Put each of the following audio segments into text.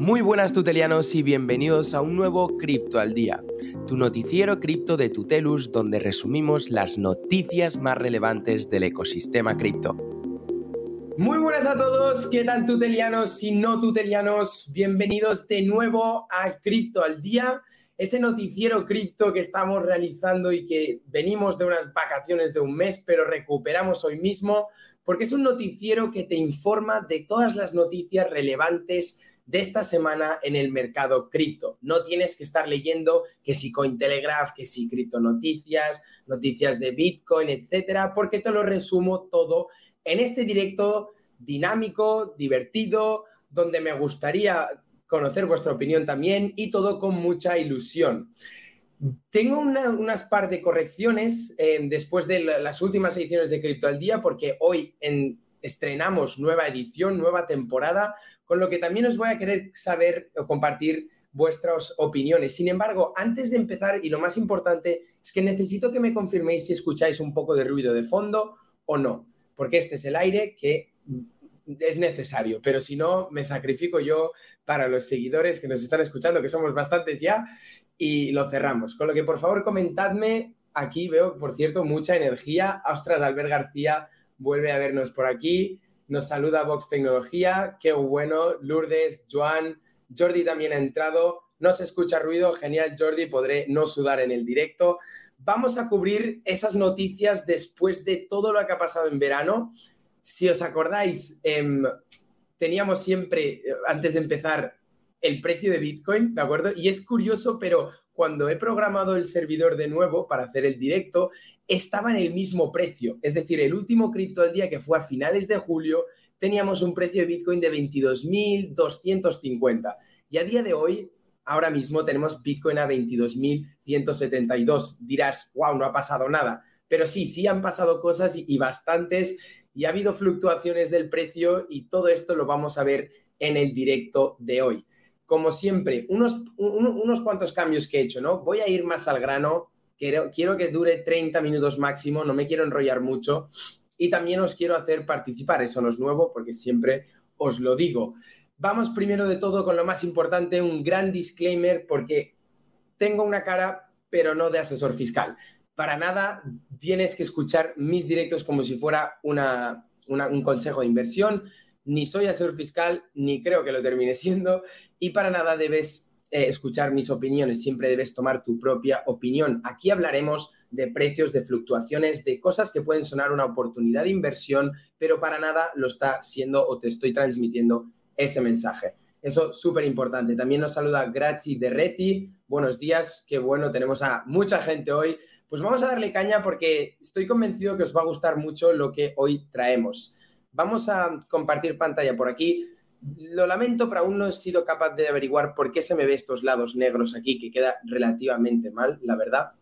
Muy buenas tutelianos y bienvenidos a un nuevo Cripto al Día, tu noticiero cripto de Tutellus donde resumimos las noticias más relevantes del ecosistema cripto. Muy buenas a todos, ¿qué tal tutelianos y no tutelianos? Bienvenidos de nuevo a Cripto al Día, ese noticiero cripto que estamos realizando y que venimos de unas vacaciones de un mes, pero recuperamos hoy mismo porque es un noticiero que te informa de todas las noticias relevantes de esta semana en el mercado cripto. No tienes que estar leyendo que si Cointelegraph, que si criptonoticias, noticias de Bitcoin, etcétera, porque te lo resumo todo en este directo dinámico, divertido, donde me gustaría conocer vuestra opinión también y todo con mucha ilusión. Tengo unas par de correcciones después de las últimas ediciones de Cripto al Día, porque hoy estrenamos nueva edición, nueva temporada, con lo que también os voy a querer saber o compartir vuestras opiniones. Sin embargo, antes de empezar, y lo más importante, es que necesito que me confirméis si escucháis un poco de ruido de fondo o no, porque este es el aire que es necesario, pero si no, me sacrifico yo para los seguidores que nos están escuchando, que somos bastantes ya, y lo cerramos. Con lo que, por favor, comentadme. Aquí veo, por cierto, mucha energía. Ostras, Albert García vuelve a vernos por aquí, nos saluda Vox Tecnología, qué bueno, Lourdes, Joan, Jordi también ha entrado, no se escucha ruido, genial Jordi, podré no sudar en el directo. Vamos a cubrir esas noticias después de todo lo que ha pasado en verano. Si os acordáis, teníamos siempre, antes de empezar, el precio de Bitcoin, ¿de acuerdo? Y es curioso, pero cuando he programado el servidor de nuevo para hacer el directo, estaba en el mismo precio. Es decir, el último Cripto al Día, que fue a finales de julio, teníamos un precio de Bitcoin de 22.250. Y a día de hoy, ahora mismo, tenemos Bitcoin a 22.172. Dirás, wow, no ha pasado nada. Pero sí han pasado cosas y bastantes. Y ha habido fluctuaciones del precio y todo esto lo vamos a ver en el directo de hoy. Como siempre, unos cuantos cambios que he hecho, ¿no? Voy a ir más al grano, quiero que dure 30 minutos máximo, no me quiero enrollar mucho y también os quiero hacer participar, eso no es nuevo porque siempre os lo digo. Vamos primero de todo con lo más importante, un gran disclaimer porque tengo una cara, pero no de asesor fiscal. Para nada tienes que escuchar mis directos como si fuera un consejo de inversión. Ni soy asesor fiscal, ni creo que lo termine siendo, y para nada debes escuchar mis opiniones, siempre debes tomar tu propia opinión. Aquí hablaremos de precios, de fluctuaciones, de cosas que pueden sonar una oportunidad de inversión, pero para nada lo está siendo o te estoy transmitiendo ese mensaje. Eso es súper importante. También nos saluda Grazi Derretti. Buenos días, qué bueno, tenemos a mucha gente hoy. Pues vamos a darle caña porque estoy convencido que os va a gustar mucho lo que hoy traemos. Vamos a compartir pantalla por aquí. Lo lamento, pero aún no he sido capaz de averiguar por qué se me ve estos lados negros aquí, que queda relativamente mal, la verdad.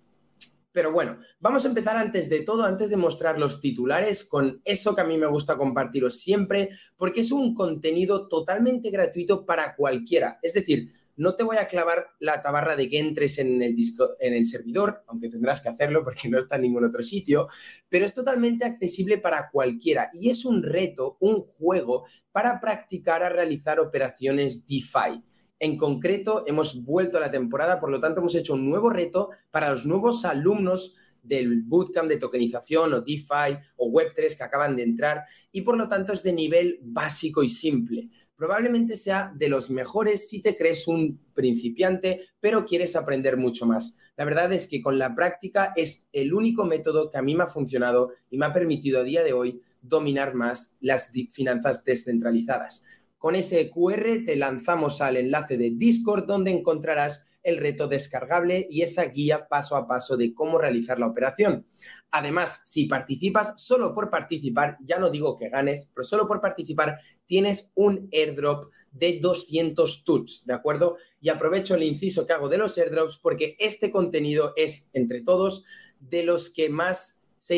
Pero bueno, vamos a empezar antes de todo, antes de mostrar los titulares, con eso que a mí me gusta compartiros siempre, porque es un contenido totalmente gratuito para cualquiera. Es decir, no te voy a clavar la tabarra de que entres en el servidor, aunque tendrás que hacerlo porque no está en ningún otro sitio, pero es totalmente accesible para cualquiera y es un reto, un juego para practicar a realizar operaciones DeFi. En concreto, hemos vuelto a la temporada, por lo tanto, hemos hecho un nuevo reto para los nuevos alumnos del bootcamp de tokenización o DeFi o Web3 que acaban de entrar y, por lo tanto, es de nivel básico y simple. Probablemente sea de los mejores si te crees un principiante, pero quieres aprender mucho más. La verdad es que con la práctica es el único método que a mí me ha funcionado y me ha permitido a día de hoy dominar más las finanzas descentralizadas. Con ese QR te lanzamos al enlace de Discord donde encontrarás el reto descargable y esa guía paso a paso de cómo realizar la operación. Además, si participas, solo por participar, ya no digo que ganes, pero solo por participar tienes un airdrop de 200 TUTs, ¿de acuerdo? Y aprovecho el inciso que hago de los airdrops porque este contenido es, entre todos, de los que más se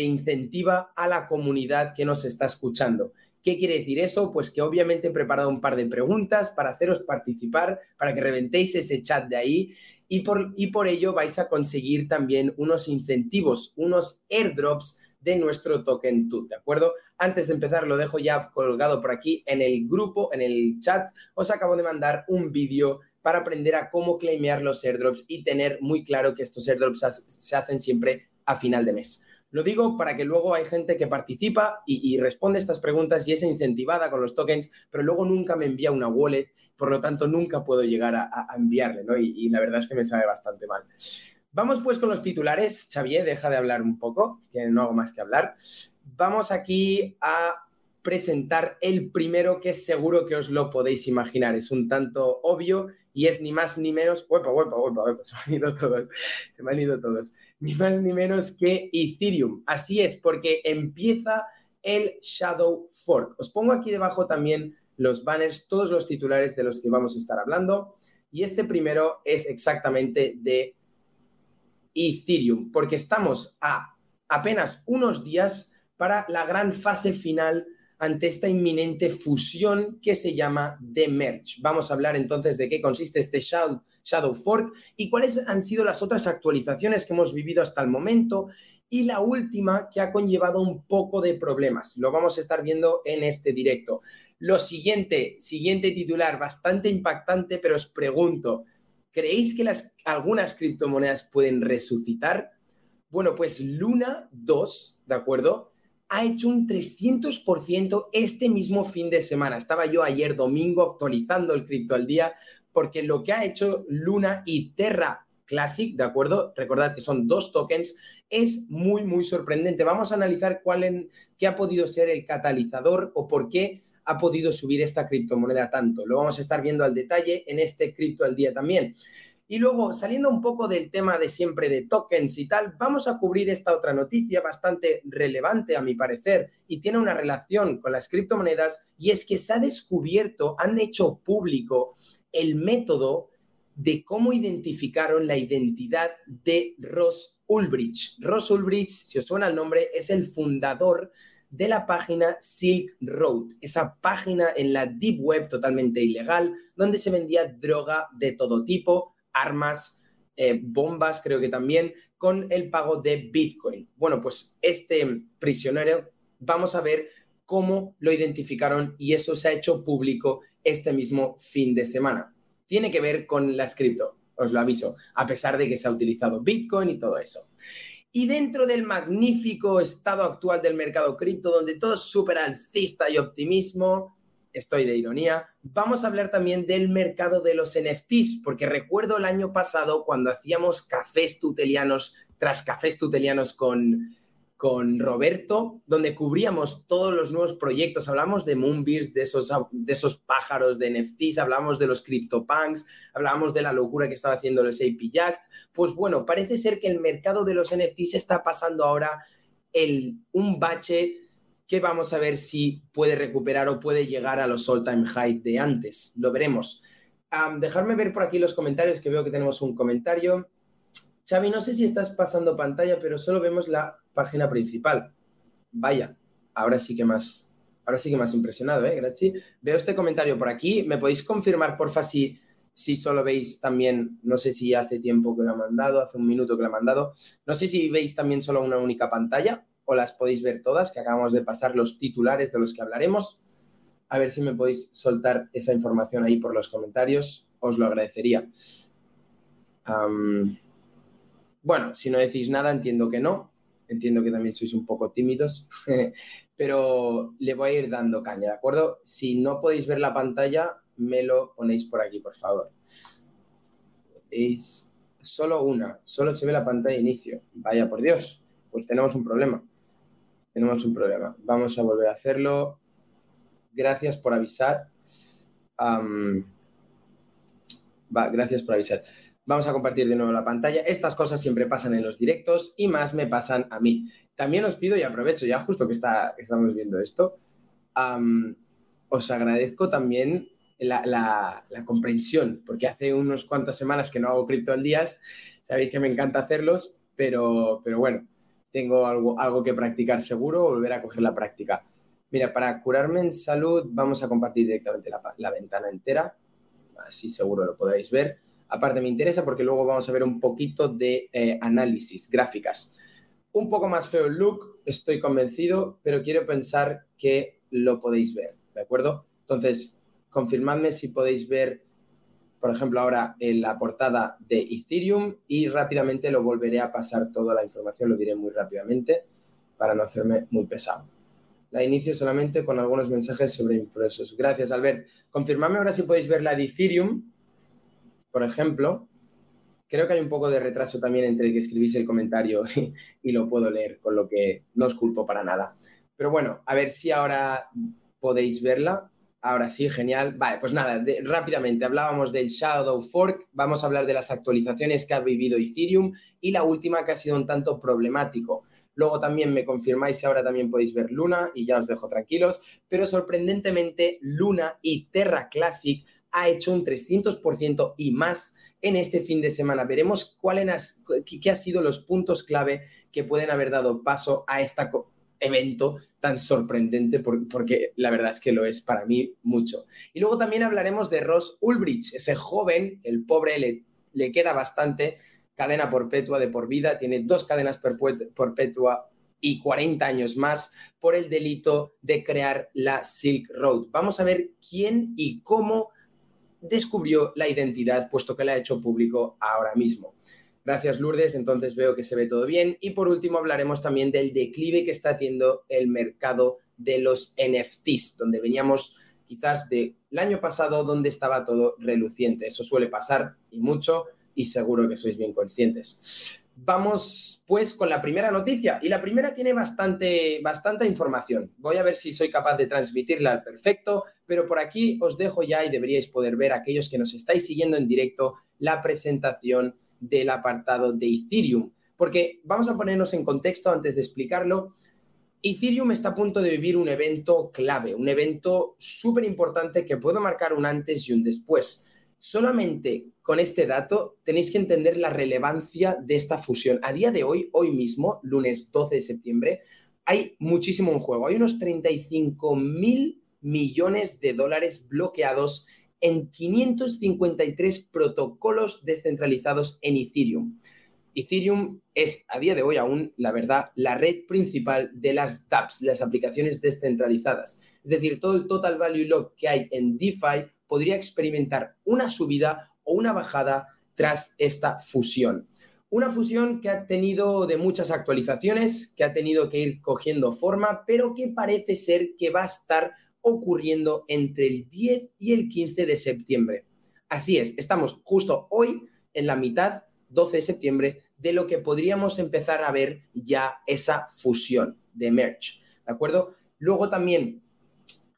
incentiva a la comunidad que nos está escuchando. ¿Qué quiere decir eso? Pues que obviamente he preparado un par de preguntas para haceros participar, para que reventéis ese chat de ahí y por ello vais a conseguir también unos incentivos, unos airdrops de nuestro token TUT, ¿de acuerdo? Antes de empezar, lo dejo ya colgado por aquí en el grupo, en el chat. Os acabo de mandar un vídeo para aprender a cómo claimear los airdrops y tener muy claro que estos airdrops se hacen siempre a final de mes. Lo digo para que luego hay gente que participa y responde estas preguntas y es incentivada con los tokens, pero luego nunca me envía una wallet, por lo tanto nunca puedo llegar a enviarle, ¿no? Y la verdad es que me sabe bastante mal. Vamos pues con los titulares. Xavier, deja de hablar un poco, que no hago más que hablar. Vamos aquí a presentar el primero, que seguro que os lo podéis imaginar. Es un tanto obvio y es ni más ni menos... ¡Uepa, uepa, uepa, uepa! Se me han ido todos. Ni más ni menos que Ethereum. Así es, porque empieza el Shadow Fork. Os pongo aquí debajo también los banners, todos los titulares de los que vamos a estar hablando. Y este primero es exactamente de Ethereum, porque estamos a apenas unos días para la gran fase final ante esta inminente fusión que se llama The Merge. Vamos a hablar entonces de qué consiste este Shadow Fork y cuáles han sido las otras actualizaciones que hemos vivido hasta el momento y la última que ha conllevado un poco de problemas. Lo vamos a estar viendo en este directo. Lo siguiente titular, bastante impactante, pero os pregunto, ¿creéis que algunas criptomonedas pueden resucitar? Bueno, pues Luna 2, ¿de acuerdo?, ha hecho un 300% este mismo fin de semana. Estaba yo ayer domingo actualizando el Cripto al Día porque lo que ha hecho Luna y Terra Classic, ¿de acuerdo? Recordad que son dos tokens, es muy, muy sorprendente. Vamos a analizar qué ha podido ser el catalizador o por qué ha podido subir esta criptomoneda tanto. Lo vamos a estar viendo al detalle en este Cripto al Día también. Y luego, saliendo un poco del tema de siempre de tokens y tal, vamos a cubrir esta otra noticia bastante relevante, a mi parecer, y tiene una relación con las criptomonedas, y es que se ha descubierto, han hecho público el método de cómo identificaron la identidad de Ross Ulbricht. Ross Ulbricht, si os suena el nombre, es el fundador de la página Silk Road, esa página en la deep web totalmente ilegal, donde se vendía droga de todo tipo, armas, bombas, creo que también, con el pago de Bitcoin. Bueno, pues este prisionero, vamos a ver cómo lo identificaron y eso se ha hecho público este mismo fin de semana. Tiene que ver con las cripto, os lo aviso, a pesar de que se ha utilizado Bitcoin y todo eso. Y dentro del magnífico estado actual del mercado cripto, donde todo es súper alcista y optimismo, estoy de ironía, vamos a hablar también del mercado de los NFTs, porque recuerdo el año pasado cuando hacíamos cafés tutelianos tras cafés tutelianos con Roberto, donde cubríamos todos los nuevos proyectos, hablamos de Moonbirds, de esos pájaros de NFTs, hablamos de los CryptoPunks, hablamos de la locura que estaba haciendo los AP Jack. Pues bueno, parece ser que el mercado de los NFTs está pasando ahora un bache que vamos a ver si puede recuperar o puede llegar a los all-time high de antes. Lo veremos. Dejadme ver por aquí los comentarios, que veo que tenemos un comentario. Xavi, no sé si estás pasando pantalla, pero solo vemos la página principal. Vaya, ahora sí que más impresionado, ¿eh, Grachi? Veo este comentario por aquí. ¿Me podéis confirmar, porfa, si solo veis también, no sé si hace tiempo que lo ha mandado, hace un minuto que lo ha mandado, no sé si veis también solo una única pantalla o las podéis ver todas, que acabamos de pasar los titulares de los que hablaremos? A ver si me podéis soltar esa información ahí por los comentarios, os lo agradecería. Bueno, si no decís nada, entiendo que no. Entiendo que también sois un poco tímidos, pero le voy a ir dando caña, ¿de acuerdo? Si no podéis ver la pantalla, me lo ponéis por aquí, por favor. ¿Veis? Solo se ve la pantalla de inicio. Vaya, por Dios, pues tenemos un problema. Vamos a volver a hacerlo. Gracias por avisar. Gracias por avisar. Vamos a compartir de nuevo la pantalla. Estas cosas siempre pasan en los directos y más me pasan a mí. También os pido, y aprovecho ya justo que estamos viendo esto, os agradezco también la comprensión, porque hace unas cuantas semanas que no hago Cripto al Día. Sabéis que me encanta hacerlos, pero bueno. Tengo algo que practicar seguro, volver a coger la práctica. Mira, para curarme en salud vamos a compartir directamente la ventana entera. Así seguro lo podréis ver. Aparte, me interesa porque luego vamos a ver un poquito de análisis, gráficas. Un poco más feo el look, estoy convencido, pero quiero pensar que lo podéis ver, ¿de acuerdo? Entonces, confirmadme si podéis ver, por ejemplo, ahora en la portada de Ethereum, y rápidamente lo volveré a pasar toda la información, lo diré muy rápidamente para no hacerme muy pesado. La inicio solamente con algunos mensajes sobre impresos. Gracias, Albert. Confirmadme ahora si podéis ver la de Ethereum, por ejemplo. Creo que hay un poco de retraso también entre que escribís el comentario y lo puedo leer, con lo que no os culpo para nada. Pero bueno, a ver si ahora podéis verla. Ahora sí, genial. Vale, pues nada, rápidamente hablábamos del Shadow Fork. Vamos a hablar de las actualizaciones que ha vivido Ethereum y la última que ha sido un tanto problemático. Luego también me confirmáis si ahora también podéis ver Luna y ya os dejo tranquilos. Pero sorprendentemente, Luna y Terra Classic ha hecho un 300% y más en este fin de semana. Veremos qué han sido los puntos clave que pueden haber dado paso a esta evento tan sorprendente, porque la verdad es que lo es para mí mucho. Y luego también hablaremos de Ross Ulbricht, ese joven, el pobre le queda bastante, cadena perpetua de por vida, tiene 2 cadenas perpetua y 40 años más por el delito de crear la Silk Road. Vamos a ver quién y cómo descubrió la identidad, puesto que la ha hecho público ahora mismo. Gracias, Lourdes, entonces veo que se ve todo bien. Y por último hablaremos también del declive que está teniendo el mercado de los NFTs, donde veníamos quizás del año pasado donde estaba todo reluciente. Eso suele pasar y mucho, y seguro que sois bien conscientes. Vamos, pues, con la primera noticia. Y la primera tiene bastante información. Voy a ver si soy capaz de transmitirla al perfecto, pero por aquí os dejo ya y deberíais poder ver, aquellos que nos estáis siguiendo en directo, la presentación del apartado de Ethereum. Porque vamos a ponernos en contexto antes de explicarlo. Ethereum está a punto de vivir un evento clave, un evento súper importante que puede marcar un antes y un después. Solamente con este dato tenéis que entender la relevancia de esta fusión. A día de hoy, hoy mismo, lunes 12 de septiembre, hay muchísimo en juego. Hay unos 35,000 millones de dólares bloqueados en 553 protocolos descentralizados en Ethereum. Ethereum es, a día de hoy aún, la verdad, la red principal de las DApps, las aplicaciones descentralizadas. Es decir, todo el total value lock que hay en DeFi podría experimentar una subida o una bajada tras esta fusión. Una fusión que ha tenido de muchas actualizaciones, que ha tenido que ir cogiendo forma, pero que parece ser que va a estar ocurriendo entre el 10 y el 15 de septiembre. Así es, estamos justo hoy en la mitad, 12 de septiembre, de lo que podríamos empezar a ver ya esa fusión de merge, ¿de acuerdo? Luego también,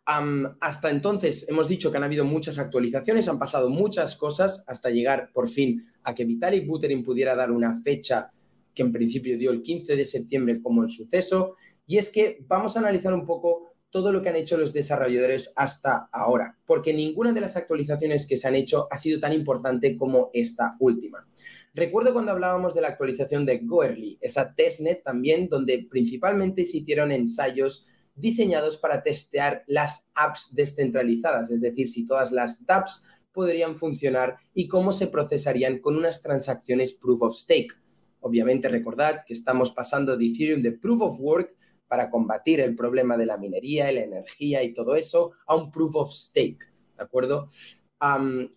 hasta entonces hemos dicho que han habido muchas actualizaciones, han pasado muchas cosas hasta llegar por fin a que Vitalik Buterin pudiera dar una fecha que en principio dio el 15 de septiembre como el suceso, y es que vamos a analizar un poco todo lo que han hecho los desarrolladores hasta ahora, porque ninguna de las actualizaciones que se han hecho ha sido tan importante como esta última. Recuerdo cuando hablábamos de la actualización de Goerli, esa testnet también, donde principalmente se hicieron ensayos diseñados para testear las apps descentralizadas, es decir, si todas las dApps podrían funcionar y cómo se procesarían con unas transacciones proof of stake. Obviamente recordad que estamos pasando de Ethereum de proof of work para combatir el problema de la minería y la energía y todo eso a un proof of stake, ¿de acuerdo?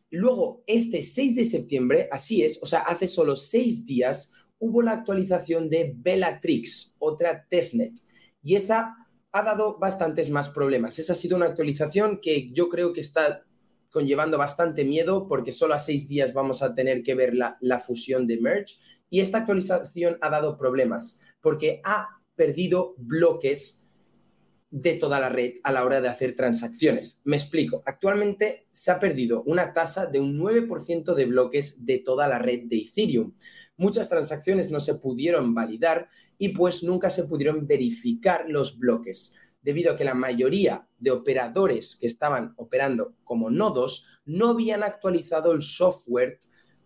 Luego, este 6 de septiembre, así es, o sea, hace solo 6 días hubo la actualización de Bellatrix, otra testnet, y esa ha dado bastantes más problemas. Esa ha sido una actualización que yo creo que está conllevando bastante miedo, porque solo a 6 días vamos a tener que ver la fusión de merge, y esta actualización ha dado problemas porque ha perdido bloques de toda la red a la hora de hacer transacciones. Me explico. Actualmente se ha perdido una tasa de un 9% de bloques de toda la red de Ethereum. Muchas transacciones no se pudieron validar y pues nunca se pudieron verificar los bloques, debido a que la mayoría de operadores que estaban operando como nodos no habían actualizado el software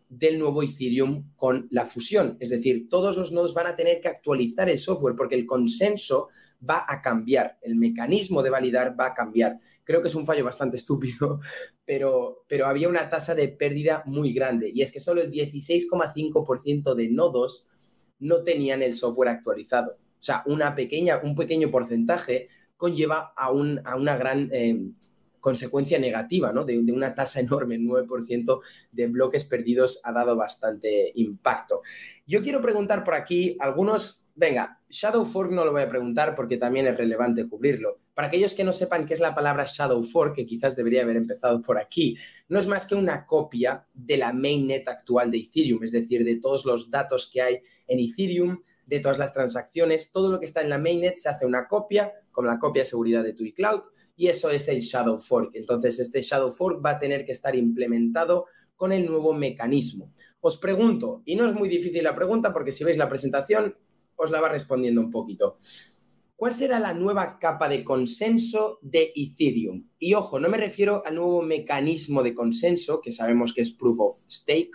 del nuevo Ethereum con la fusión. Es decir, todos los nodos van a tener que actualizar el software porque el consenso va a cambiar, el mecanismo de validar va a cambiar. Creo que es un fallo bastante estúpido, pero había una tasa de pérdida muy grande, y es que solo el 16,5% de nodos no tenían el software actualizado. O sea, un pequeño porcentaje conlleva a una gran consecuencia negativa, ¿no? De una tasa enorme, 9% de bloques perdidos ha dado bastante impacto. Yo quiero preguntar por aquí algunos... Venga, Shadow Fork no lo voy a preguntar porque también es relevante cubrirlo. Para aquellos que no sepan qué es la palabra Shadow Fork, que quizás debería haber empezado por aquí, no es más que una copia de la mainnet actual de Ethereum, es decir, de todos los datos que hay en Ethereum, de todas las transacciones, todo lo que está en la mainnet se hace una copia, como la copia de seguridad de tu iCloud, y eso es el Shadow Fork. Entonces, este Shadow Fork va a tener que estar implementado con el nuevo mecanismo. Os pregunto, y no es muy difícil la pregunta porque si veis la presentación... os la va respondiendo un poquito. ¿Cuál será la nueva capa de consenso de Ethereum? Y ojo, no me refiero al nuevo mecanismo de consenso, que sabemos que es Proof of Stake,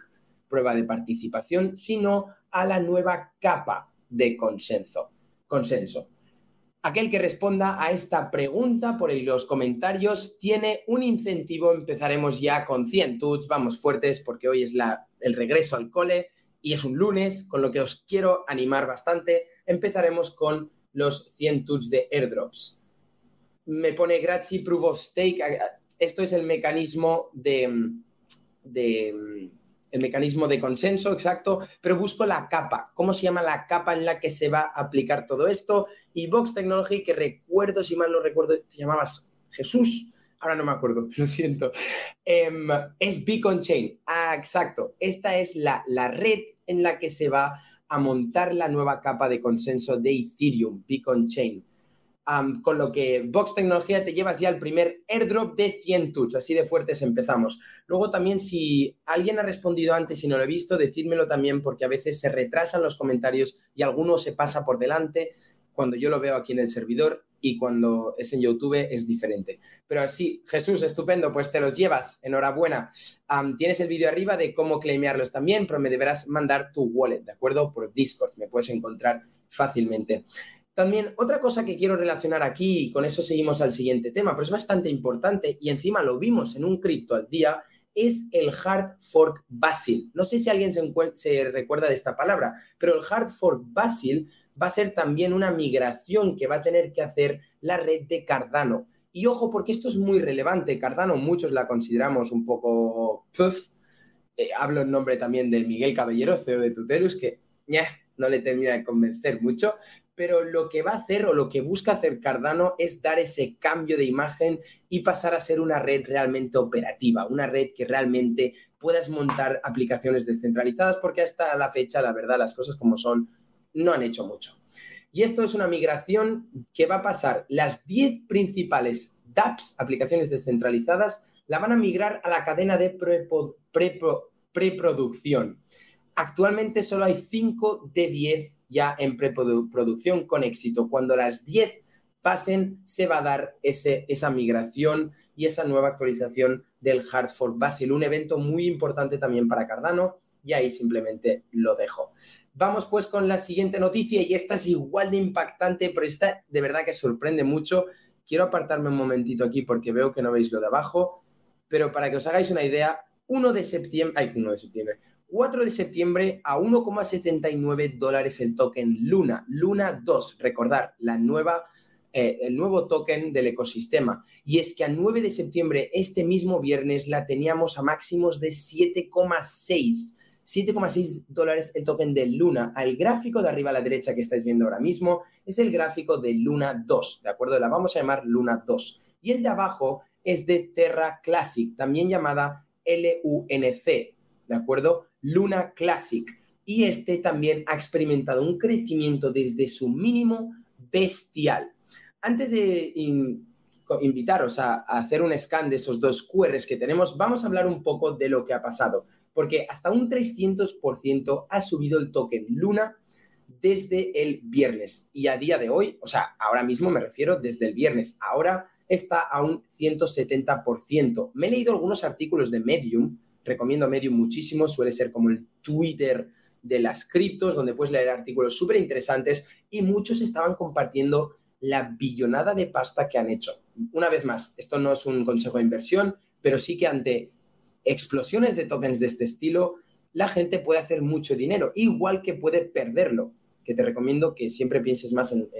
prueba de participación, sino a la nueva capa de consenso. Aquel que responda a esta pregunta por los comentarios tiene un incentivo. Empezaremos ya con 100 tuts, vamos fuertes, porque hoy es el regreso al cole, y es un lunes, con lo que os quiero animar bastante. Empezaremos con los 100 tuts de airdrops. Me pone Grazi, Proof of Stake. Esto es el mecanismo de consenso, exacto, pero busco la capa. ¿Cómo se llama la capa en la que se va a aplicar todo esto? Y Vox Tecnología, que recuerdo, si mal no recuerdo, te llamabas Jesús. Ahora no me acuerdo, lo siento. Es Beacon Chain. Ah, exacto. Esta es la red en la que se va a montar la nueva capa de consenso de Ethereum, Beacon Chain. Con lo que Vox Tecnología, te llevas ya el primer airdrop de 100 tuts. Así de fuertes empezamos. Luego también, si alguien ha respondido antes y no lo he visto, decídmelo también, porque a veces se retrasan los comentarios y alguno se pasa por delante. Cuando yo lo veo aquí en el servidor y cuando es en YouTube es diferente. Pero así, Jesús, estupendo, pues te los llevas, enhorabuena. Tienes el vídeo arriba de cómo claimearlos también, pero me deberás mandar tu wallet, ¿de acuerdo? Por Discord, me puedes encontrar fácilmente. También otra cosa que quiero relacionar aquí, y con eso seguimos al siguiente tema, pero es bastante importante y encima lo vimos en un Cripto al Día, es el Hard Fork Basil. No sé si alguien se recuerda de esta palabra, pero el Hard Fork Basil va a ser también una migración que va a tener que hacer la red de Cardano. Y ojo, porque esto es muy relevante. Cardano, muchos la consideramos un poco... hablo en nombre también de Miguel Caballero, CEO de Tutellus, que no le termina de convencer mucho, pero lo que va a hacer o lo que busca hacer Cardano es dar ese cambio de imagen y pasar a ser una red realmente operativa, una red que realmente puedas montar aplicaciones descentralizadas, porque hasta la fecha, la verdad, las cosas como son, no han hecho mucho. Y esto es una migración que va a pasar. Las 10 principales DApps, aplicaciones descentralizadas, la van a migrar a la cadena de preproducción. Actualmente solo hay 5 de 10 ya en preproducción con éxito. Cuando las 10 pasen, se va a dar esa migración y esa nueva actualización del Hard Fork Basil, un evento muy importante también para Cardano. Y ahí simplemente lo dejo. Vamos pues con la siguiente noticia, y esta es igual de impactante, pero esta de verdad que sorprende mucho. Quiero apartarme un momentito aquí porque veo que no veis lo de abajo, pero para que os hagáis una idea, 4 de septiembre a $1.79 el token Luna, Luna 2, recordar, el nuevo token del ecosistema. Y es que a 9 de septiembre, este mismo viernes, la teníamos a máximos de $7,6 el token de Luna. El gráfico de arriba a la derecha que estáis viendo ahora mismo es el gráfico de Luna 2, ¿de acuerdo? La vamos a llamar Luna 2. Y el de abajo es de Terra Classic, también llamada LUNC, ¿de acuerdo? Luna Classic. Y este también ha experimentado un crecimiento desde su mínimo bestial. Antes de invitaros a hacer un scan de esos dos QRs que tenemos, vamos a hablar un poco de lo que ha pasado, porque hasta un 300% ha subido el token Luna desde el viernes. Y a día de hoy, o sea, ahora mismo me refiero desde el viernes, ahora está a un 170%. Me he leído algunos artículos de Medium, recomiendo Medium muchísimo, suele ser como el Twitter de las criptos, donde puedes leer artículos súper interesantes, y muchos estaban compartiendo la billonada de pasta que han hecho. Una vez más, esto no es un consejo de inversión, pero sí que ante explosiones de tokens de este estilo la gente puede hacer mucho dinero, igual que puede perderlo, que te recomiendo que siempre pienses más en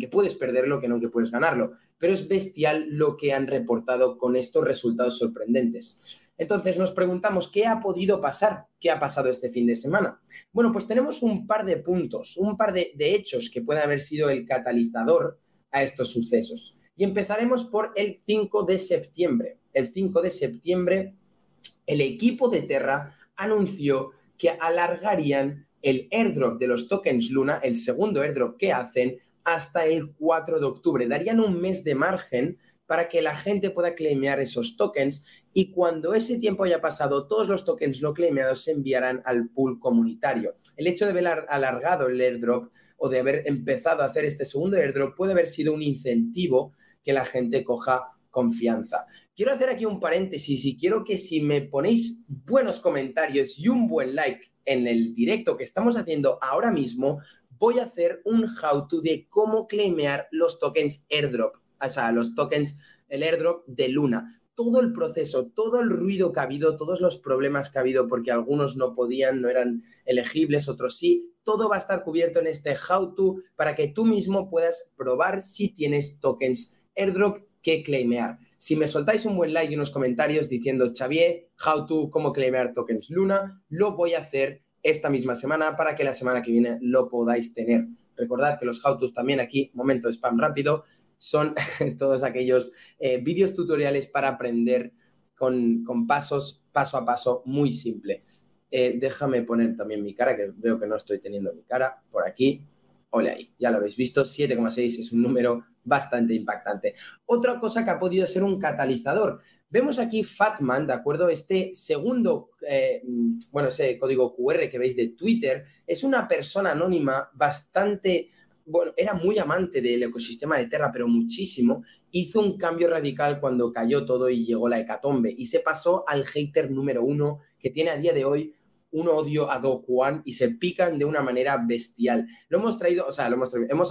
que puedes perderlo que no que puedes ganarlo, pero es bestial lo que han reportado con estos resultados sorprendentes. Entonces nos preguntamos, ¿qué ha podido pasar? ¿Qué ha pasado este fin de semana? Bueno, pues tenemos un par de puntos, un par de hechos que pueden haber sido el catalizador a estos sucesos. Y empezaremos por el 5 de septiembre. El 5 de septiembre, el equipo de Terra anunció que alargarían el airdrop de los tokens Luna, el segundo airdrop que hacen, hasta el 4 de octubre. Darían un mes de margen para que la gente pueda claimear esos tokens, y cuando ese tiempo haya pasado, todos los tokens no claimeados se enviarán al pool comunitario. El hecho de haber alargado el airdrop o de haber empezado a hacer este segundo airdrop puede haber sido un incentivo que la gente coja confianza. Quiero hacer aquí un paréntesis y quiero que si me ponéis buenos comentarios y un buen like en el directo que estamos haciendo ahora mismo, voy a hacer un how-to de cómo claimear los tokens airdrop. O sea, los tokens, el airdrop de Luna, todo el proceso, todo el ruido que ha habido, todos los problemas que ha habido porque algunos no podían, no eran elegibles, otros sí, todo va a estar cubierto en este how-to para que tú mismo puedas probar si tienes tokens airdrop que claimear. Si me soltáis un buen like y unos comentarios diciendo, Xavier, how-to, cómo claimear tokens Luna, lo voy a hacer esta misma semana para que la semana que viene lo podáis tener. Recordad que los how-tos también aquí, momento de spam rápido, son todos aquellos vídeos tutoriales para aprender con pasos, paso a paso, muy simple. Déjame poner también mi cara, que veo que no estoy teniendo mi cara por aquí. Hola ahí, ya lo habéis visto, 7,6 es un número bastante impactante. Otra cosa que ha podido ser un catalizador. Vemos aquí Fatman, ¿de acuerdo? Este segundo, ese código QR que veis de Twitter, es una persona anónima bastante... Bueno, era muy amante del ecosistema de Terra, pero muchísimo. Hizo un cambio radical cuando cayó todo y llegó la hecatombe. Y se pasó al hater número uno, que tiene a día de hoy un odio a Do Kwon y se pican de una manera bestial. Hemos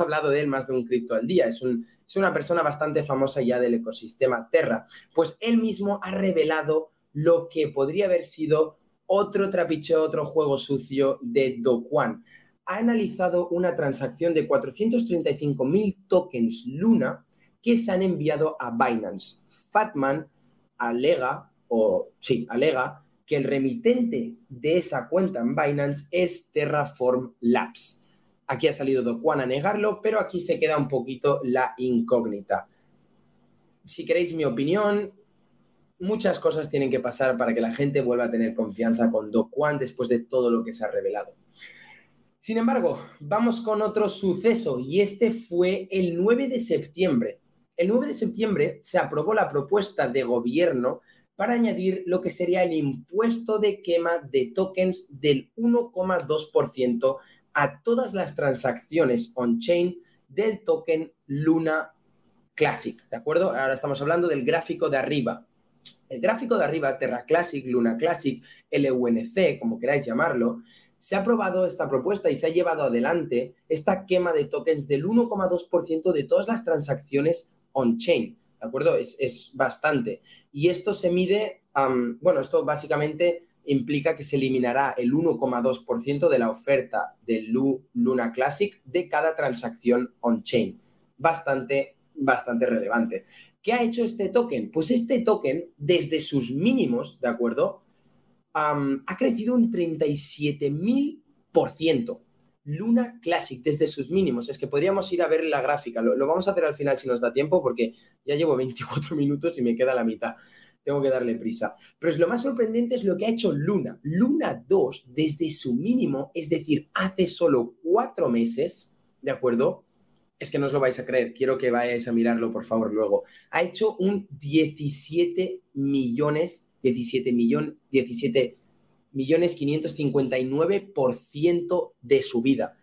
hablado de él más de un Cripto al Día. Es una persona bastante famosa ya del ecosistema Terra. Pues él mismo ha revelado lo que podría haber sido otro trapicheo, otro juego sucio de Do Kwon. Ha analizado una transacción de 435.000 tokens Luna que se han enviado a Binance. Fatman alega que el remitente de esa cuenta en Binance es Terraform Labs. Aquí ha salido Do Kwon a negarlo, pero aquí se queda un poquito la incógnita. Si queréis mi opinión, muchas cosas tienen que pasar para que la gente vuelva a tener confianza con Do Kwon después de todo lo que se ha revelado. Sin embargo, vamos con otro suceso y este fue el 9 de septiembre. El 9 de septiembre se aprobó la propuesta de gobierno para añadir lo que sería el impuesto de quema de tokens del 1,2% a todas las transacciones on-chain del token Luna Classic, ¿de acuerdo? Ahora estamos hablando del gráfico de arriba. El gráfico de arriba, Terra Classic, Luna Classic, LUNC, como queráis llamarlo, se ha aprobado esta propuesta y se ha llevado adelante esta quema de tokens del 1,2% de todas las transacciones on-chain, ¿de acuerdo? Es bastante. Y esto se mide, esto básicamente implica que se eliminará el 1,2% de la oferta de Luna Classic de cada transacción on-chain. Bastante, bastante relevante. ¿Qué ha hecho este token? Pues este token, desde sus mínimos, ¿de acuerdo?, ha crecido un 37.000%. Luna Classic, desde sus mínimos. Es que podríamos ir a ver la gráfica. Lo vamos a hacer al final si nos da tiempo porque ya llevo 24 minutos y me queda la mitad. Tengo que darle prisa. Pero lo más sorprendente es lo que ha hecho Luna. Luna 2, desde su mínimo, es decir, hace solo 4 meses, ¿de acuerdo? Es que no os lo vais a creer. Quiero que vayáis a mirarlo, por favor, luego. Ha hecho un 17 millones 559% de subida,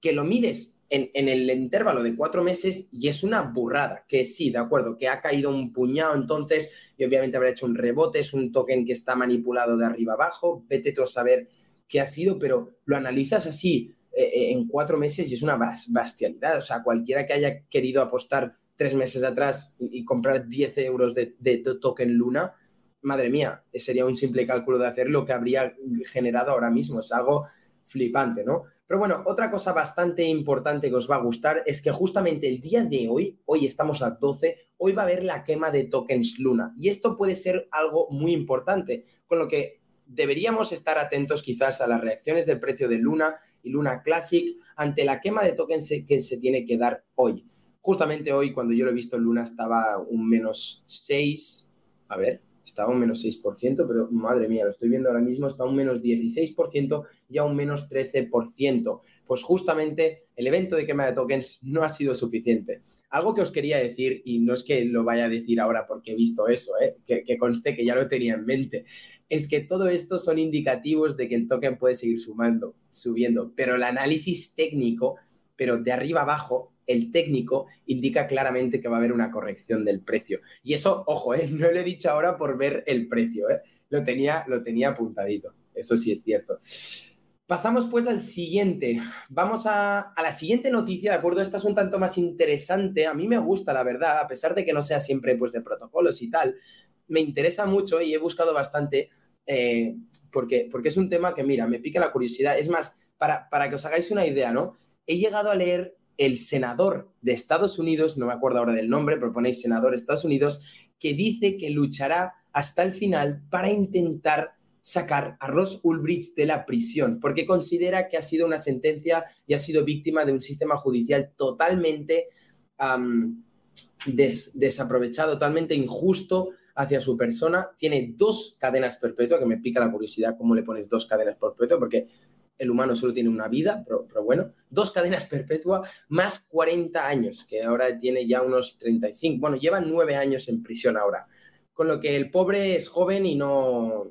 que lo mides en el intervalo de 4 meses y es una burrada, que sí, de acuerdo, que ha caído un puñado entonces y obviamente habrá hecho un rebote, es un token que está manipulado de arriba abajo, vete tú a saber qué ha sido, pero lo analizas así en 4 meses y es una bestialidad, o sea, cualquiera que haya querido apostar 3 meses atrás y comprar 10 euros de token Luna, madre mía, sería un simple cálculo de hacer lo que habría generado ahora mismo. Es algo flipante, ¿no? Pero bueno, otra cosa bastante importante que os va a gustar es que justamente el día de hoy, hoy estamos a 12, hoy va a haber la quema de tokens Luna. Y esto puede ser algo muy importante, con lo que deberíamos estar atentos quizás a las reacciones del precio de Luna y Luna Classic ante la quema de tokens que se tiene que dar hoy. Justamente hoy, cuando yo lo he visto, Luna estaba un menos 6, a ver, estaba un menos 6%, pero madre mía, lo estoy viendo ahora mismo, está un menos 16% y a un menos 13%. Pues justamente el evento de quema de tokens no ha sido suficiente. Algo que os quería decir, y no es que lo vaya a decir ahora porque he visto eso, que conste que ya lo tenía en mente, es que todo esto son indicativos de que el token puede seguir subiendo, pero el análisis técnico, pero de arriba abajo, el técnico indica claramente que va a haber una corrección del precio. Y eso, ojo, no lo he dicho ahora por ver el precio. Lo tenía apuntadito. Eso sí es cierto. Pasamos pues al siguiente. Vamos a la siguiente noticia, ¿de acuerdo? Esta es un tanto más interesante. A mí me gusta, la verdad, a pesar de que no sea siempre pues de protocolos y tal. Me interesa mucho y he buscado bastante porque es un tema que, mira, me pica la curiosidad. Es más, para que os hagáis una idea, ¿no? He llegado a leer... El senador de Estados Unidos, no me acuerdo ahora del nombre, pero ponéis senador de Estados Unidos, que dice que luchará hasta el final para intentar sacar a Ross Ulbricht de la prisión, porque considera que ha sido una sentencia y ha sido víctima de un sistema judicial totalmente desaprovechado, totalmente injusto hacia su persona. Tiene 2 cadenas perpetuas, que me pica la curiosidad cómo le pones 2 cadenas perpetuas, porque... El humano solo tiene una vida, pero bueno, 2 cadenas perpetuas más 40 años, que ahora tiene ya unos 35. Bueno, lleva 9 años en prisión ahora. Con lo que el pobre es joven y no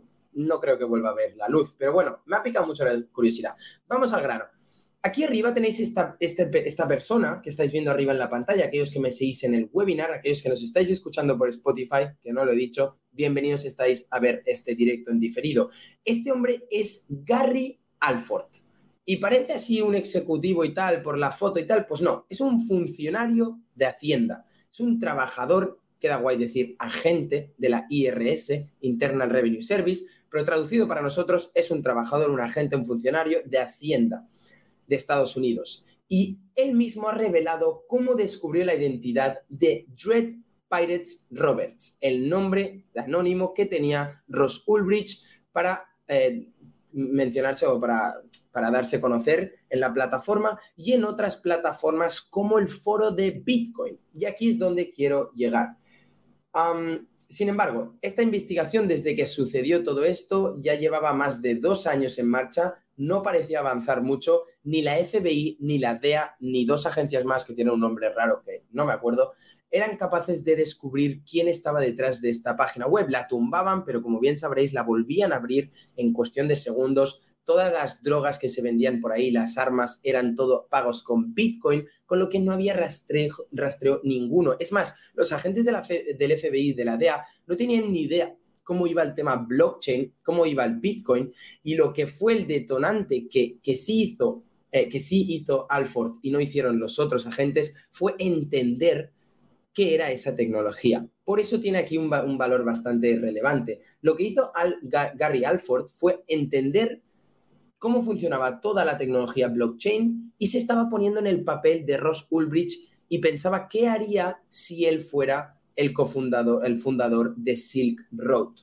creo que vuelva a ver la luz. Pero bueno, me ha picado mucho la curiosidad. Vamos al grano. Aquí arriba tenéis esta persona que estáis viendo arriba en la pantalla, aquellos que me seguís en el webinar, aquellos que nos estáis escuchando por Spotify, que no lo he dicho, bienvenidos estáis a ver este directo en diferido. Este hombre es Gary Alford. Y parece así un ejecutivo y tal, por la foto y tal, pues no, es un funcionario de Hacienda, es un trabajador, queda guay decir, agente de la IRS, Internal Revenue Service, pero traducido para nosotros es un trabajador, un agente, un funcionario de Hacienda de Estados Unidos. Y él mismo ha revelado cómo descubrió la identidad de Dread Pirates Roberts, el nombre de anónimo que tenía Ross Ulbricht para... mencionarse o para darse a conocer en la plataforma y en otras plataformas como el foro de Bitcoin. Y aquí es donde quiero llegar. Sin embargo, esta investigación, desde que sucedió todo esto, ya llevaba más de 2 años en marcha, no parecía avanzar mucho, ni la FBI, ni la DEA, ni 2 agencias más que tienen un nombre raro que no me acuerdo, eran capaces de descubrir quién estaba detrás de esta página web. La tumbaban, pero como bien sabréis, la volvían a abrir en cuestión de segundos. Todas las drogas que se vendían por ahí, las armas, eran todo pagos con Bitcoin, con lo que no había rastreo ninguno. Es más, los agentes del FBI y de la DEA no tenían ni idea cómo iba el tema blockchain, cómo iba el Bitcoin, y lo que fue el detonante que sí hizo Alford y no hicieron los otros agentes fue entender qué era esa tecnología. Por eso tiene aquí un valor bastante relevante. Lo que hizo Gary Alford fue entender cómo funcionaba toda la tecnología blockchain y se estaba poniendo en el papel de Ross Ulbricht y pensaba qué haría si él fuera el fundador de Silk Road.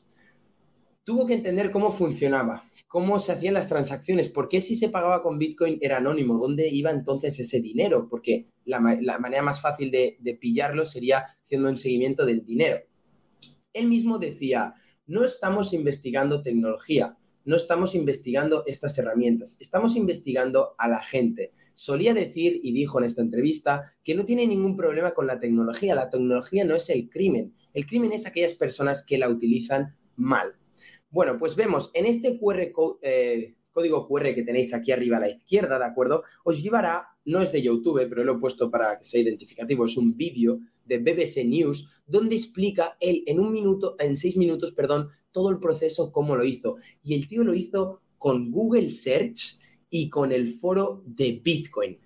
Tuvo que entender cómo funcionaba, cómo se hacían las transacciones, por qué si se pagaba con Bitcoin era anónimo, dónde iba entonces ese dinero, porque la manera más fácil de pillarlo sería haciendo un seguimiento del dinero. Él mismo decía, no estamos investigando tecnología, no estamos investigando estas herramientas, estamos investigando a la gente. Solía decir, y dijo en esta entrevista, que no tiene ningún problema con la tecnología no es el crimen es aquellas personas que la utilizan mal. Bueno, pues vemos, en este código QR que tenéis aquí arriba a la izquierda, ¿de acuerdo? Os llevará, no es de YouTube, pero lo he puesto para que sea identificativo, es un vídeo de BBC News donde explica él en 6 minutos, todo el proceso, cómo lo hizo. Y el tío lo hizo con Google Search y con el foro de Bitcoin.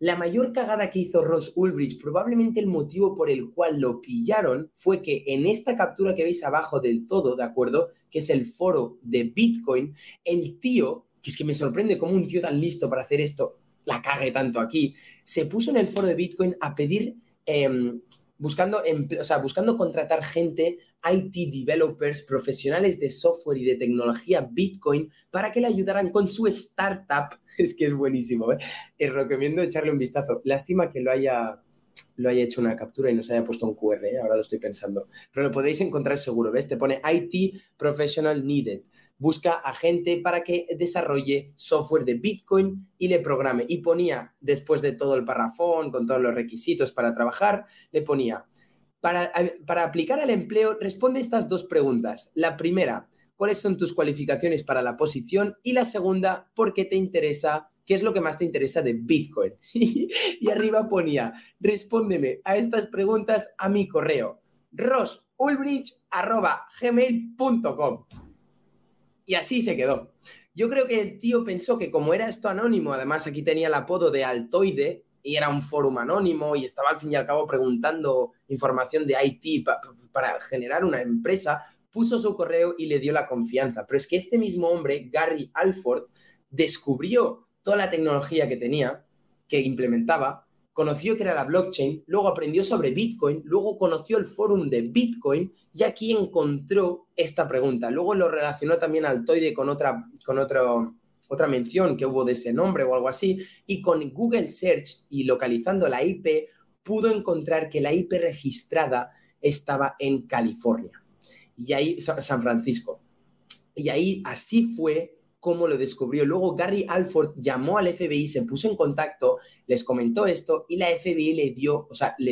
La mayor cagada que hizo Ross Ulbricht, probablemente el motivo por el cual lo pillaron, fue que en esta captura que veis abajo del todo, ¿de acuerdo?, que es el foro de Bitcoin, el tío, que es que me sorprende cómo un tío tan listo para hacer esto la cague tanto aquí, se puso en el foro de Bitcoin a pedir, buscando contratar gente, IT developers, profesionales de software y de tecnología Bitcoin, para que le ayudaran con su startup. Es que es buenísimo, ¿eh? Os recomiendo echarle un vistazo. Lástima que lo haya hecho una captura y nos haya puesto un QR, ¿eh? Ahora lo estoy pensando. Pero lo podéis encontrar seguro, ¿ves? Te pone IT Professional Needed. Busca a gente para que desarrolle software de Bitcoin y le programe. Y ponía, después de todo el parrafón, con todos los requisitos para trabajar, le ponía, para aplicar al empleo, responde estas dos preguntas. La primera, ¿cuáles son tus cualificaciones para la posición? Y la segunda, ¿por qué te interesa? ¿Qué es lo que más te interesa de Bitcoin? Y arriba ponía, respóndeme a estas preguntas a mi correo, rossulbricht@gmail.com. Y así se quedó. Yo creo que el tío pensó que como era esto anónimo, además aquí tenía el apodo de Altoide y era un fórum anónimo y estaba al fin y al cabo preguntando información de IT para generar una empresa, puso su correo y le dio la confianza. Pero es que este mismo hombre, Gary Alford, descubrió toda la tecnología que tenía, que implementaba, conoció que era la blockchain, luego aprendió sobre Bitcoin, luego conoció el fórum de Bitcoin y aquí encontró esta pregunta. Luego lo relacionó también Altoide con otra mención que hubo de ese nombre o algo así, y con Google Search y localizando la IP, pudo encontrar que la IP registrada estaba en California. Y ahí, San Francisco. Y ahí así fue cómo lo descubrió. Luego Gary Alford llamó al FBI, se puso en contacto, les comentó esto y la FBI le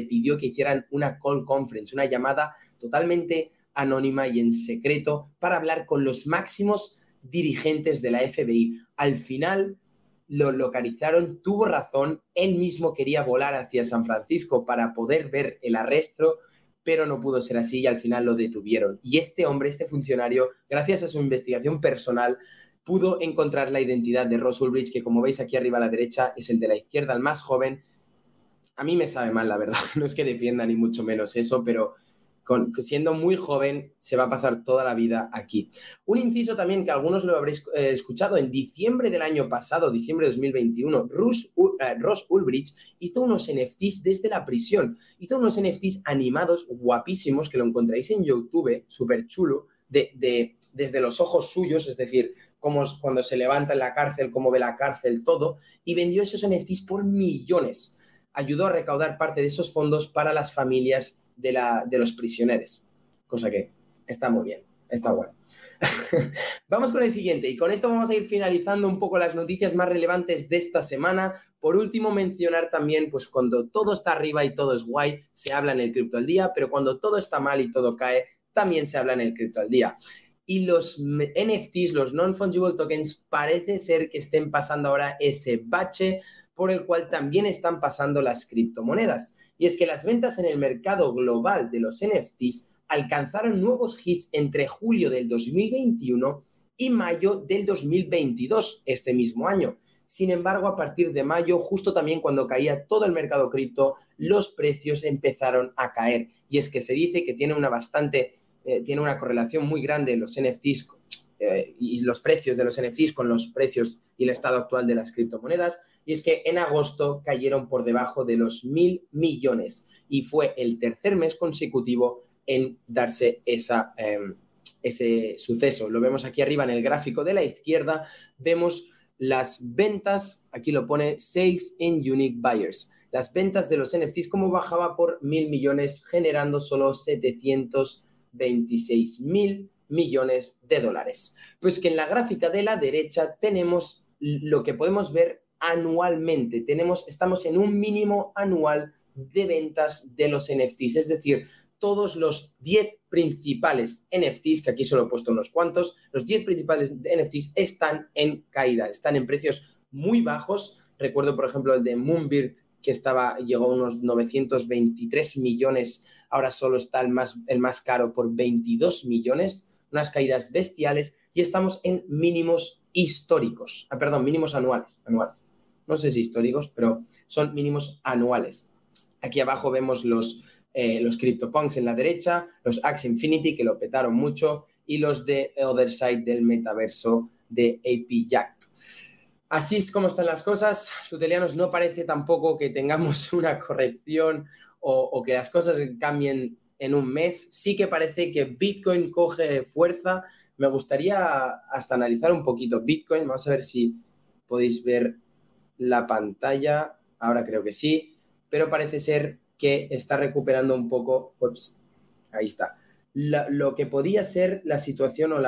pidió que hicieran una call conference, una llamada totalmente anónima y en secreto para hablar con los máximos dirigentes de la FBI. Al final lo localizaron, tuvo razón, él mismo quería volar hacia San Francisco para poder ver el arresto, pero no pudo ser así y al final lo detuvieron. Y este hombre, este funcionario, gracias a su investigación personal, pudo encontrar la identidad de Ross Ulbricht, que como veis aquí arriba a la derecha es el de la izquierda, el más joven. A mí me sabe mal, la verdad, no es que defienda ni mucho menos eso, pero siendo muy joven se va a pasar toda la vida aquí. Un inciso también que algunos lo habréis escuchado, en diciembre del año pasado, diciembre de 2021, Ross Ulbricht hizo unos NFTs desde la prisión, hizo unos NFTs animados guapísimos que lo encontráis en YouTube, súper chulo, desde los ojos suyos, es decir, como cuando se levanta en la cárcel, cómo ve la cárcel, todo, y vendió esos NFTs por millones. Ayudó a recaudar parte de esos fondos para las familias de los prisioneros, cosa que está muy bien, está bueno. Vamos con el siguiente, y con esto vamos a ir finalizando un poco las noticias más relevantes de esta semana. Por último, mencionar también, pues cuando todo está arriba y todo es guay, se habla en el Cripto al Día, pero cuando todo está mal y todo cae, también se habla en el Cripto al Día. Y los NFTs, los Non-Fungible Tokens, parece ser que estén pasando ahora ese bache por el cual también están pasando las criptomonedas. Y es que las ventas en el mercado global de los NFTs alcanzaron nuevos hits entre julio del 2021 y mayo del 2022, este mismo año. Sin embargo, a partir de mayo, justo también cuando caía todo el mercado cripto, los precios empezaron a caer. Y es que se dice que tiene una correlación muy grande los NFTs y los precios de los NFTs con los precios y el estado actual de las criptomonedas. Y es que en agosto cayeron por debajo de los 1.000 millones y fue el tercer mes consecutivo en darse ese suceso. Lo vemos aquí arriba en el gráfico de la izquierda, vemos las ventas, aquí lo pone Sales in Unique Buyers, las ventas de los NFTs como bajaba por 1.000 millones generando solo 726.000 millones de dólares. Pues que en la gráfica de la derecha tenemos lo que podemos ver anualmente, estamos en un mínimo anual de ventas de los NFTs, es decir, todos los 10 principales NFTs, que aquí solo he puesto unos cuantos, los 10 principales NFTs están en caída, están en precios muy bajos. Recuerdo, por ejemplo, el de Moonbird, que llegó a unos 923 millones, ahora solo está el más caro por 22 millones, unas caídas bestiales, y estamos en mínimos anuales. no sé si históricos, pero son mínimos anuales. Aquí abajo vemos los CryptoPunks en la derecha, los Axie Infinity, que lo petaron mucho, y los de Other Side del metaverso de AppJack. Así es como están las cosas. Tutelianos, no parece tampoco que tengamos una corrección o que las cosas cambien en un mes. Sí que parece que Bitcoin coge fuerza. Me gustaría hasta analizar un poquito Bitcoin. Vamos a ver si podéis ver la pantalla. Ahora creo que sí, pero parece ser que está recuperando un poco. Ups, ahí está. Lo que podía ser la situación o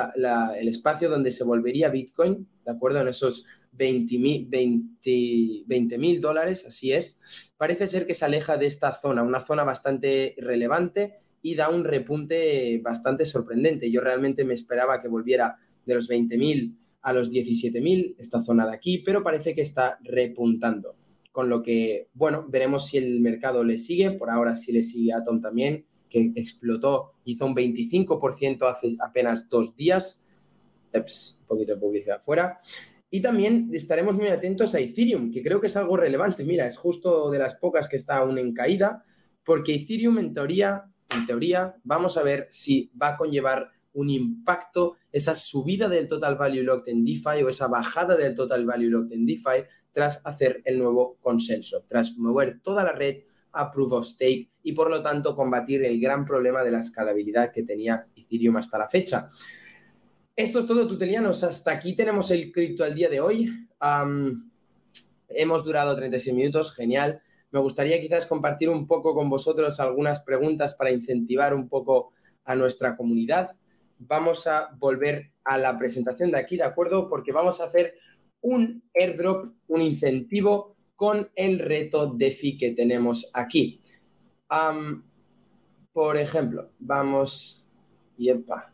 el espacio donde se volvería Bitcoin, ¿de acuerdo? En esos $20,000, así es. Parece ser que se aleja de esta zona, una zona bastante relevante, y da un repunte bastante sorprendente. Yo realmente me esperaba que volviera de los 20.000 a los 17.000, esta zona de aquí, pero parece que está repuntando. Con lo que, bueno, veremos si el mercado le sigue. Por ahora sí le sigue Atom también, que explotó, hizo un 25% hace apenas 2 días. Un poquito de publicidad fuera. Y también estaremos muy atentos a Ethereum, que creo que es algo relevante. Mira, es justo de las pocas que está aún en caída, porque Ethereum, en teoría, vamos a ver si va a conllevar un impacto, esa subida del Total Value Locked en DeFi o esa bajada del Total Value Locked en DeFi tras hacer el nuevo consenso, tras mover toda la red a Proof of Stake y, por lo tanto, combatir el gran problema de la escalabilidad que tenía Ethereum hasta la fecha. Esto es todo, tutelianos. Hasta aquí tenemos el cripto al día de hoy. Hemos durado 36 minutos, genial. Me gustaría quizás compartir un poco con vosotros algunas preguntas para incentivar un poco a nuestra comunidad. Vamos a volver a la presentación de aquí, ¿de acuerdo? Porque vamos a hacer un airdrop, un incentivo, con el reto DeFi que tenemos aquí. Por ejemplo, vamos... Yepa.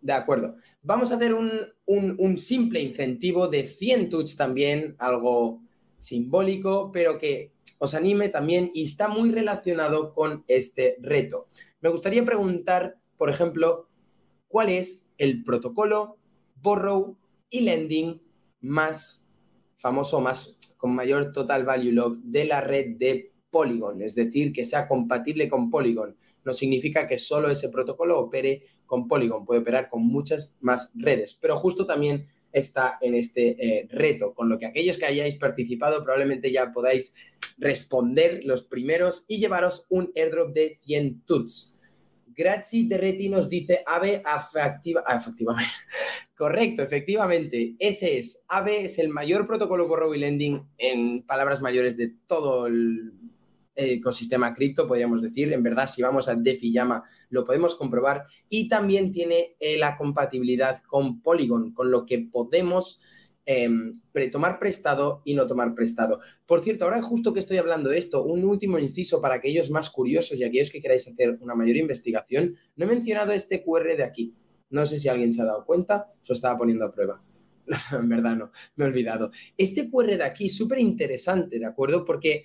De acuerdo. Vamos a hacer un simple incentivo de 100 tuts también, algo simbólico, pero que os anime también y está muy relacionado con este reto. Me gustaría preguntar, por ejemplo, ¿cuál es el protocolo borrow y lending más famoso, más con mayor total value lock de la red de Polygon? Es decir, que sea compatible con Polygon. No significa que solo ese protocolo opere con Polygon. Puede operar con muchas más redes. Pero justo también está en este reto, con lo que aquellos que hayáis participado probablemente ya podáis responder los primeros y llevaros un airdrop de 100 tuts. Grazie de Reti nos dice Aave efectivamente. Correcto, efectivamente. Ese es. Aave es el mayor protocolo borrow y lending, en palabras mayores, de todo el ecosistema cripto, podríamos decir. En verdad, si vamos a DeFi Llama, lo podemos comprobar. Y también tiene la compatibilidad con Polygon, con lo que podemos tomar prestado y no tomar prestado. Por cierto, ahora justo que estoy hablando de esto, un último inciso para aquellos más curiosos y aquellos que queráis hacer una mayor investigación. No he mencionado este QR de aquí. No sé si alguien se ha dado cuenta, se lo estaba poniendo a prueba. En verdad no, me he olvidado. Este QR de aquí es súper interesante, ¿de acuerdo? Porque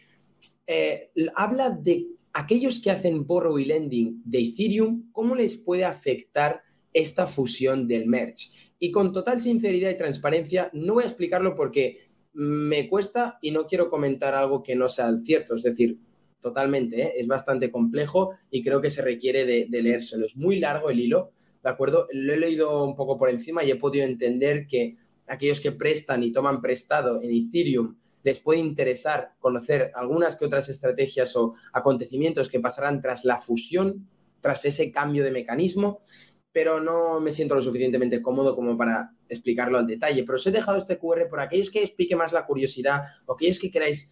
habla de aquellos que hacen borrow y lending de Ethereum, cómo les puede afectar esta fusión del merge. Y con total sinceridad y transparencia, no voy a explicarlo porque me cuesta y no quiero comentar algo que no sea cierto. Es decir, totalmente, es bastante complejo y creo que se requiere de leérselo. Es muy largo el hilo, ¿de acuerdo? Lo he leído un poco por encima y he podido entender que aquellos que prestan y toman prestado en Ethereum les puede interesar conocer algunas que otras estrategias o acontecimientos que pasarán tras la fusión, tras ese cambio de mecanismo, pero no me siento lo suficientemente cómodo como para explicarlo al detalle. Pero os he dejado este QR por aquellos que explique más la curiosidad o aquellos que queráis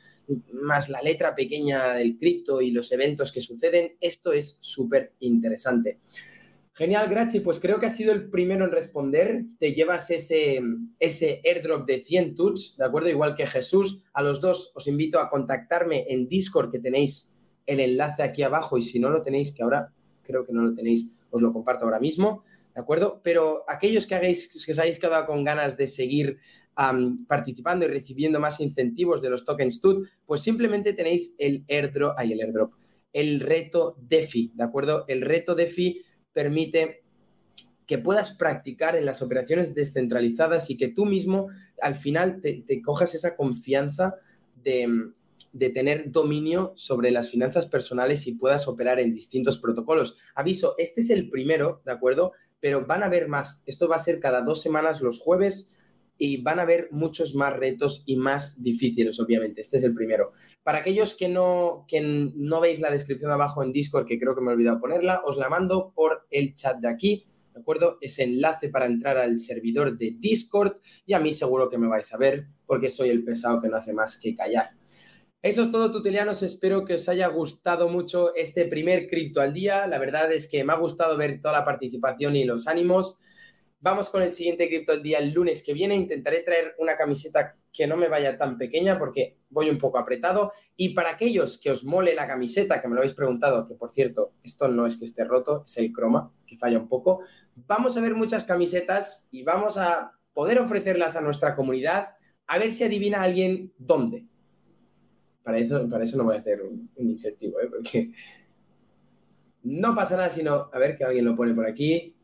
más la letra pequeña del cripto y los eventos que suceden. Esto es súper interesante. Genial, Grachi. Pues creo que has sido el primero en responder. Te llevas ese airdrop de 100 tuts, ¿de acuerdo? Igual que Jesús. A los dos os invito a contactarme en Discord, que tenéis el enlace aquí abajo. Y si no lo tenéis, que ahora creo que no lo tenéis, os lo comparto ahora mismo, ¿de acuerdo? Pero aquellos que os hayáis quedado con ganas de seguir participando y recibiendo más incentivos de los tokens TUT, pues simplemente tenéis el reto DeFi, ¿de acuerdo? El reto DeFi permite que puedas practicar en las operaciones descentralizadas y que tú mismo al final te cojas esa confianza de tener dominio sobre las finanzas personales y puedas operar en distintos protocolos. Aviso, este es el primero, ¿de acuerdo? Pero van a haber más. Esto va a ser cada 2 semanas los jueves y van a haber muchos más retos y más difíciles, obviamente. Este es el primero. Para aquellos que no veis la descripción abajo en Discord, que creo que me he olvidado ponerla, os la mando por el chat de aquí, ¿de acuerdo? Ese enlace para entrar al servidor de Discord, y a mí seguro que me vais a ver porque soy el pesado que no hace más que callar. Eso es todo, tutelianos. Espero que os haya gustado mucho este primer Cripto al Día. La verdad es que me ha gustado ver toda la participación y los ánimos. Vamos con el siguiente Cripto al Día el lunes que viene. Intentaré traer una camiseta que no me vaya tan pequeña porque voy un poco apretado. Y para aquellos que os mole la camiseta, que me lo habéis preguntado, que por cierto, esto no es que esté roto, es el croma, que falla un poco. Vamos a ver muchas camisetas y vamos a poder ofrecerlas a nuestra comunidad. A ver si adivina alguien dónde. Para eso no voy a hacer un incentivo, ¿eh? Porque no pasa nada, sino... A ver, que alguien lo pone por aquí.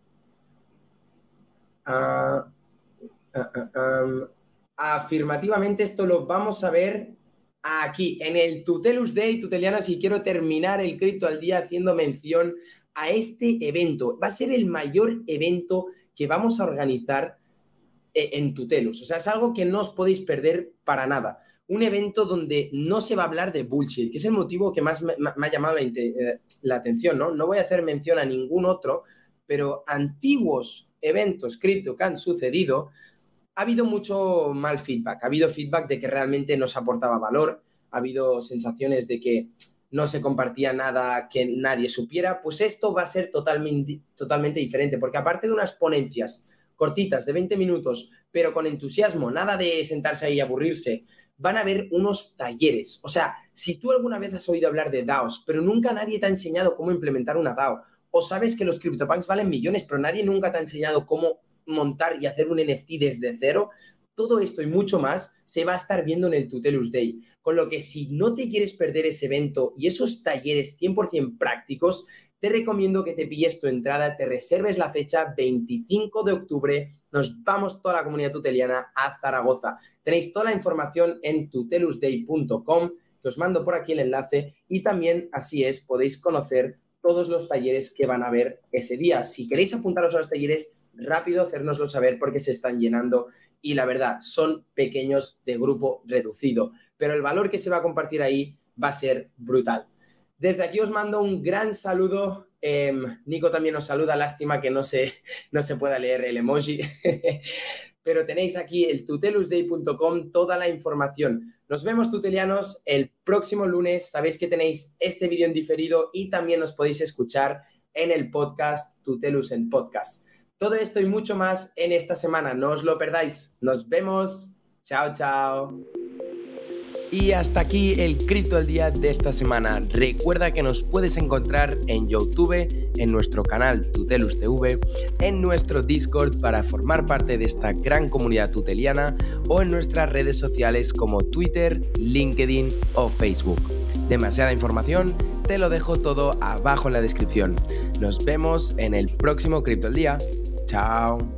Afirmativamente esto lo vamos a ver aquí, en el Tutellus Day, tutelianos, y quiero terminar el Cripto al Día haciendo mención a este evento. Va a ser el mayor evento que vamos a organizar en Tutellus. O sea, es algo que no os podéis perder para nada. Un evento donde no se va a hablar de bullshit, que es el motivo que más me ha llamado la atención, ¿no? No voy a hacer mención a ningún otro, pero antiguos eventos cripto que han sucedido, ha habido mucho mal feedback. Ha habido feedback de que realmente no se aportaba valor, ha habido sensaciones de que no se compartía nada que nadie supiera. Pues esto va a ser totalmente diferente, porque aparte de unas ponencias cortitas de 20 minutos, pero con entusiasmo, nada de sentarse ahí y aburrirse, van a haber unos talleres. O sea, si tú alguna vez has oído hablar de DAOs, pero nunca nadie te ha enseñado cómo implementar una DAO, o sabes que los CryptoPunks valen millones, pero nadie nunca te ha enseñado cómo montar y hacer un NFT desde cero, todo esto y mucho más se va a estar viendo en el Tutellus Day. Con lo que si no te quieres perder ese evento y esos talleres 100% prácticos, te recomiendo que te pilles tu entrada, te reserves la fecha, 25 de octubre, nos vamos toda la comunidad tuteliana a Zaragoza. Tenéis toda la información en tutellusday.com, que os mando por aquí el enlace, y también, así es, podéis conocer todos los talleres que van a haber ese día. Si queréis apuntaros a los talleres, rápido, hacérnoslo saber porque se están llenando y la verdad, son pequeños de grupo reducido, pero el valor que se va a compartir ahí va a ser brutal. Desde aquí os mando un gran saludo. Nico también os saluda. Lástima que no se pueda leer el emoji. Pero tenéis aquí el tutellusday.com toda la información. Nos vemos, tutelianos, el próximo lunes. Sabéis que tenéis este vídeo en diferido y también os podéis escuchar en el podcast Tutellus en Podcast. Todo esto y mucho más en esta semana. No os lo perdáis. Nos vemos. Chao, chao. Y hasta aquí el Cripto al Día de esta semana. Recuerda que nos puedes encontrar en YouTube, en nuestro canal Tutellus TV, en nuestro Discord para formar parte de esta gran comunidad tuteliana o en nuestras redes sociales como Twitter, LinkedIn o Facebook. Demasiada información, te lo dejo todo abajo en la descripción. Nos vemos en el próximo Cripto al Día. Chao.